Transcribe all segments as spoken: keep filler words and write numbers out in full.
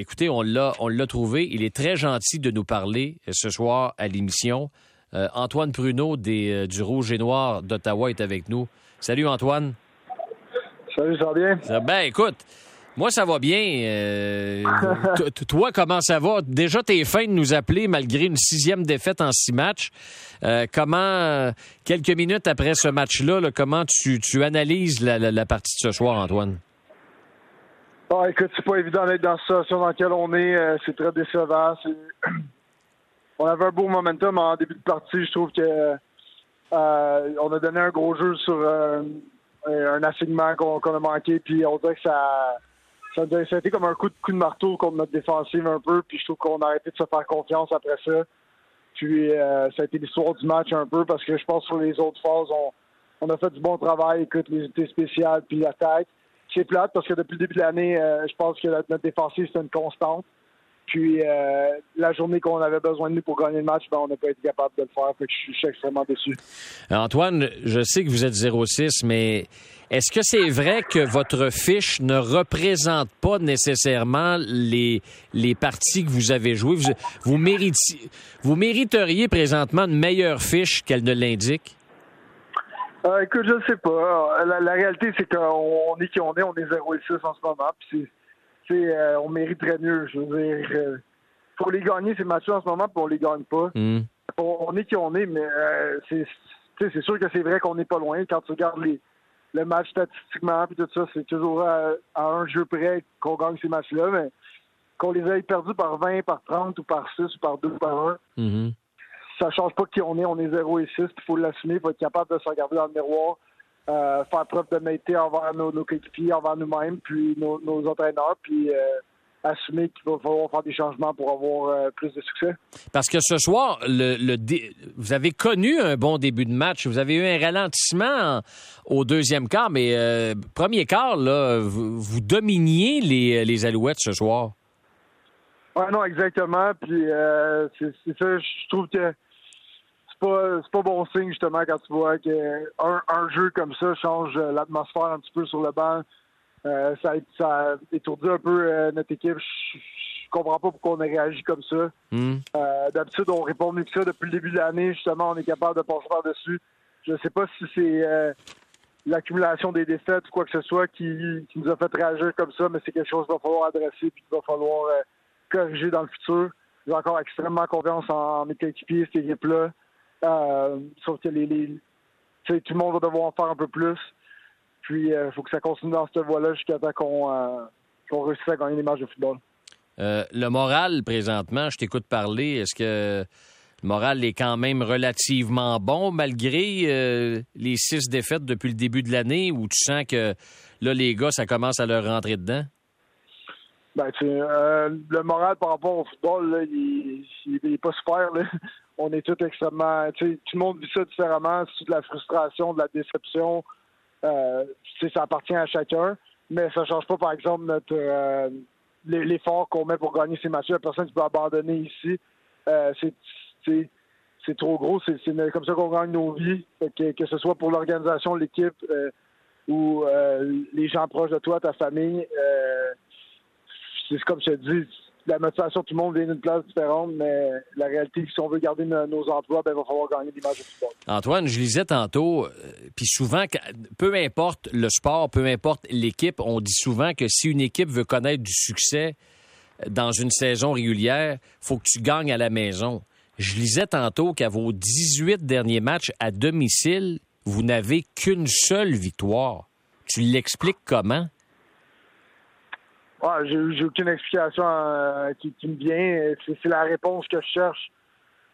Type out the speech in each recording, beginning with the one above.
écoutez, on l'a, on l'a trouvé. Il est très gentil de nous parler ce soir à l'émission. Euh, Antoine Pruneau des, euh, du Rouge et Noir d'Ottawa est avec nous. Salut Antoine. Salut, ça va bien? Ben écoute, moi ça va bien. Euh, toi, comment ça va? Déjà, t'es fin de nous appeler malgré une sixième défaite en six matchs. Euh, comment, quelques minutes après ce match-là, là, comment tu, tu analyses la, la, la partie de ce soir, Antoine? Ah, écoute, c'est pas évident d'être dans la situation dans laquelle on est. Euh, c'est très décevant. C'est... On avait un beau momentum en début de partie. Je trouve que euh, on a donné un gros jeu sur euh, un assignement qu'on, qu'on a manqué. Puis on dirait que ça, ça, ça a été comme un coup de, coup de marteau contre notre défensive un peu. Puis je trouve qu'on a arrêté de se faire confiance après ça. Puis euh, ça a été l'histoire du match un peu parce que je pense que sur les autres phases, on, on a fait du bon travail. Écoute, les unités spéciales puis l'attaque. C'est plate parce que depuis le début de l'année, euh, je pense que la, notre défensive, c'est une constante. Puis, euh, la journée qu'on avait besoin de nous pour gagner le match, ben, on n'a pas été capable de le faire. Fait que je suis extrêmement déçu. Antoine, je sais que vous êtes zéro six, mais est-ce que c'est vrai que votre fiche ne représente pas nécessairement les, les parties que vous avez jouées? Vous, vous, méritiez, vous mériteriez présentement une meilleure fiche qu'elle ne l'indique? Euh, écoute, je ne sais pas. La, la réalité, c'est qu'on est qui on est. On est zéro six en ce moment. Puis c'est... Euh, on mériterait mieux. Je veux dire, euh, faut les gagner ces matchs en ce moment, puis on les gagne pas. Mm. On, on est qui on est, mais euh, c'est, c'est sûr que c'est vrai qu'on n'est pas loin. Quand tu regardes les, le match statistiquement, puis tout ça, c'est toujours à, à un jeu près qu'on gagne ces matchs-là, mais qu'on les ait perdus par vingt, par trente, ou par six, ou par deux, ou par un, mm-hmm. ça change pas qui on est. On est zéro six, il faut l'assumer, il faut être capable de se regarder dans le miroir. Euh, faire preuve d'honnêteté envers nos, nos coéquipiers, envers nous-mêmes, puis nos, nos entraîneurs, puis euh, assumer qu'il va falloir faire des changements pour avoir euh, plus de succès. Parce que ce soir, le, le dé... vous avez connu un bon début de match. Vous avez eu un ralentissement en... au deuxième quart, mais euh, premier quart, là, vous, vous dominiez les, les Alouettes ce soir. Oui, non, exactement. Puis euh, c'est, c'est ça, je trouve que C'est pas, c'est pas bon signe, justement, quand tu vois qu'un un jeu comme ça change l'atmosphère un petit peu sur le banc. Euh, ça, ça étourdit un peu euh, notre équipe. Je, je comprends pas pourquoi on a réagi comme ça. Mm. Euh, d'habitude, on répond mieux que ça. Depuis le début de l'année, justement, on est capable de passer par-dessus. Je sais pas si c'est euh, l'accumulation des défaites ou quoi que ce soit qui, qui nous a fait réagir comme ça, mais c'est quelque chose qu'il va falloir adresser et qu'il va falloir euh, corriger dans le futur. J'ai encore extrêmement confiance en mes coéquipiers, cette équipe-là. Euh, sauf que les, les, tout le monde va devoir en faire un peu plus. Puis il euh, faut que ça continue dans cette voie-là jusqu'à temps qu'on, euh, qu'on réussisse à gagner des matchs de football. Euh, le moral, présentement, je t'écoute parler. Est-ce que le moral est quand même relativement bon malgré euh, les six défaites depuis le début de l'année où tu sens que là, les gars, ça commence à leur rentrer dedans? Ben, euh, le moral par rapport au football, là, il n'est pas super. Là. On est tous extrêmement... Tout le monde vit ça différemment. C'est de la frustration, de la déception. Euh, ça appartient à chacun. Mais ça ne change pas, par exemple, notre euh, l'effort qu'on met pour gagner ces matchs-là. Personne ne peut abandonner ici. Euh, c'est, c'est, c'est trop gros. C'est, c'est comme ça qu'on gagne nos vies. Que, que ce soit pour l'organisation, l'équipe euh, ou euh, les gens proches de toi, ta famille... Euh, C'est comme je te dis, la motivation, tout le monde vient d'une place différente, mais la réalité, si on veut garder nos, nos emplois, ben, il va falloir gagner l'image du sport. Antoine, je lisais tantôt, euh, puis souvent, peu importe le sport, peu importe l'équipe, on dit souvent que si une équipe veut connaître du succès dans une saison régulière, il faut que tu gagnes à la maison. Je lisais tantôt qu'à vos dix-huit derniers matchs à domicile, vous n'avez qu'une seule victoire. Tu l'expliques comment? Ah, j'ai, j'ai aucune explication euh, qui, qui me vient. C'est, c'est la réponse que je cherche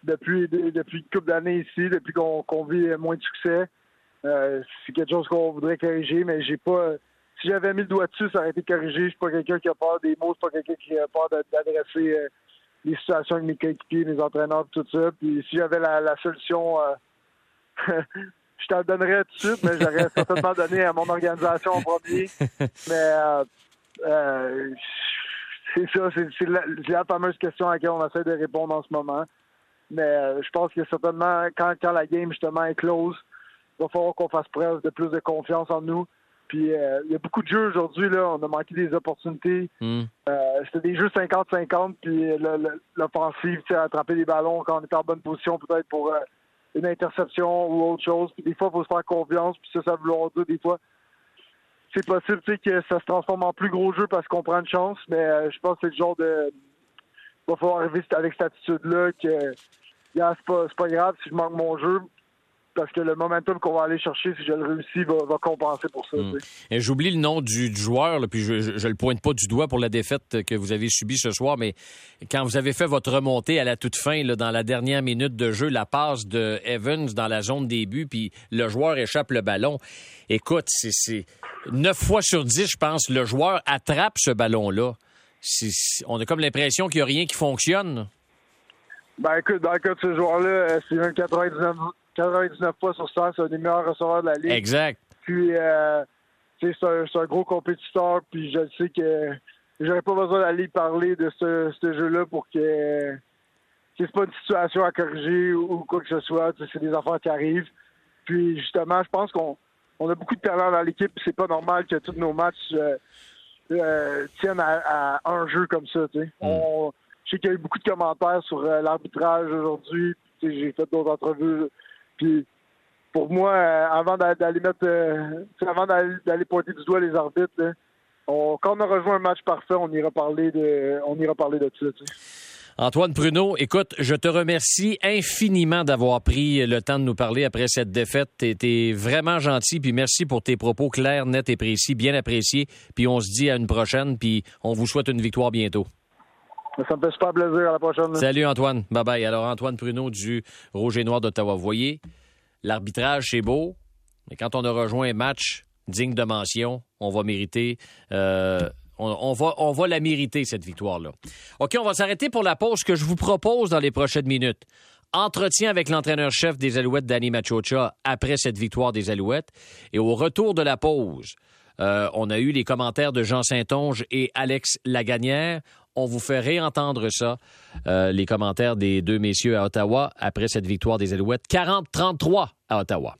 depuis, de, depuis une couple d'années ici, depuis qu'on, qu'on vit moins de succès. Euh, c'est quelque chose qu'on voudrait corriger, mais j'ai pas. Si j'avais mis le doigt dessus, ça aurait été corrigé. Je suis pas quelqu'un qui a peur des mots, c'est pas quelqu'un qui a peur d'adresser euh, les situations avec mes coéquipiers, mes entraîneurs, tout ça. Puis si j'avais la, la solution. Euh... Je t'en donnerais tout de suite, mais j'aurais certainement donné à mon organisation en premier. Mais. Euh... Euh, c'est ça, c'est, c'est, la, c'est la fameuse question à laquelle on essaie de répondre en ce moment. Mais euh, je pense que certainement, quand, quand la game justement est close, il va falloir qu'on fasse preuve de plus de confiance en nous, Puis euh, il y a beaucoup de jeux aujourd'hui, là, on a manqué des opportunités. Mm. Euh, c'était des jeux cinquante cinquante, puis le, le, l'offensive, tu sais, attraper des ballons quand on était en bonne position, peut-être pour euh, une interception ou autre chose. Puis des fois, il faut se faire confiance, puis ça, ça vouloir dire des fois. C'est possible, tu sais, que ça se transforme en plus gros jeu parce qu'on prend une chance, mais euh, je pense que c'est le genre de... Il va falloir arriver avec cette attitude-là que yeah, c'est, pas, c'est pas grave si je manque mon jeu, parce que le momentum qu'on va aller chercher, si je le réussis, va, va compenser pour ça. Mmh. Et j'oublie le nom du, du joueur, là, puis je, je, je le pointe pas du doigt pour la défaite que vous avez subie ce soir, mais quand vous avez fait votre remontée à la toute fin, là, dans la dernière minute de jeu, la passe de Evans dans la zone des buts, puis le joueur échappe le ballon. Écoute, c'est, c'est... neuf fois sur dix, je pense, le joueur attrape ce ballon-là. C'est... On a comme l'impression qu'il n'y a rien qui fonctionne. Ben écoute, dans le cas de ce joueur-là, c'est un quatre-vingt-dix-neuf fois sur cent, c'est un des meilleurs receveurs de la Ligue. Exact. Puis, euh, c'est, un, c'est un gros compétiteur, puis je sais que j'aurais pas besoin d'aller parler de ce, ce jeu-là pour que, que c'est pas une situation à corriger ou, ou quoi que ce soit. Tu sais, c'est des affaires qui arrivent. Puis, justement, je pense qu'on on a beaucoup de talent dans l'équipe, puis c'est pas normal que tous nos matchs euh, euh, tiennent à, à un jeu comme ça, tu sais. Mm. On... Je sais qu'il y a eu beaucoup de commentaires sur euh, l'arbitrage aujourd'hui. Puis, j'ai fait d'autres entrevues. Puis, pour moi, euh, avant d'aller, d'aller mettre, euh, avant d'aller, d'aller pointer du doigt les arbitres, là, on, quand on a rejoint un match parfait, on ira parler de, on ira parler de ça. Antoine Pruneau, écoute, je te remercie infiniment d'avoir pris le temps de nous parler après cette défaite. Tu étais vraiment gentil, puis merci pour tes propos clairs, nets et précis, bien appréciés. Puis on se dit à une prochaine, puis on vous souhaite une victoire bientôt. Ça me fait super plaisir. À la prochaine. Salut Antoine. Bye-bye. Alors Antoine Pruneau du Rouge et Noir d'Ottawa. Vous voyez, l'arbitrage, c'est beau, mais quand on a rejoint un match digne de mention, on va mériter... Euh, on, on, va, on va la mériter, cette victoire-là. OK, on va s'arrêter pour la pause que je vous propose dans les prochaines minutes. Entretien avec l'entraîneur-chef des Alouettes, Danny Machocha, après cette victoire des Alouettes. Et au retour de la pause, euh, on a eu les commentaires de Jean Saint-Onge et Alex Laganière. On vous fait réentendre ça, euh, les commentaires des deux messieurs à Ottawa après cette victoire des Alouettes quarante à trente-trois à Ottawa.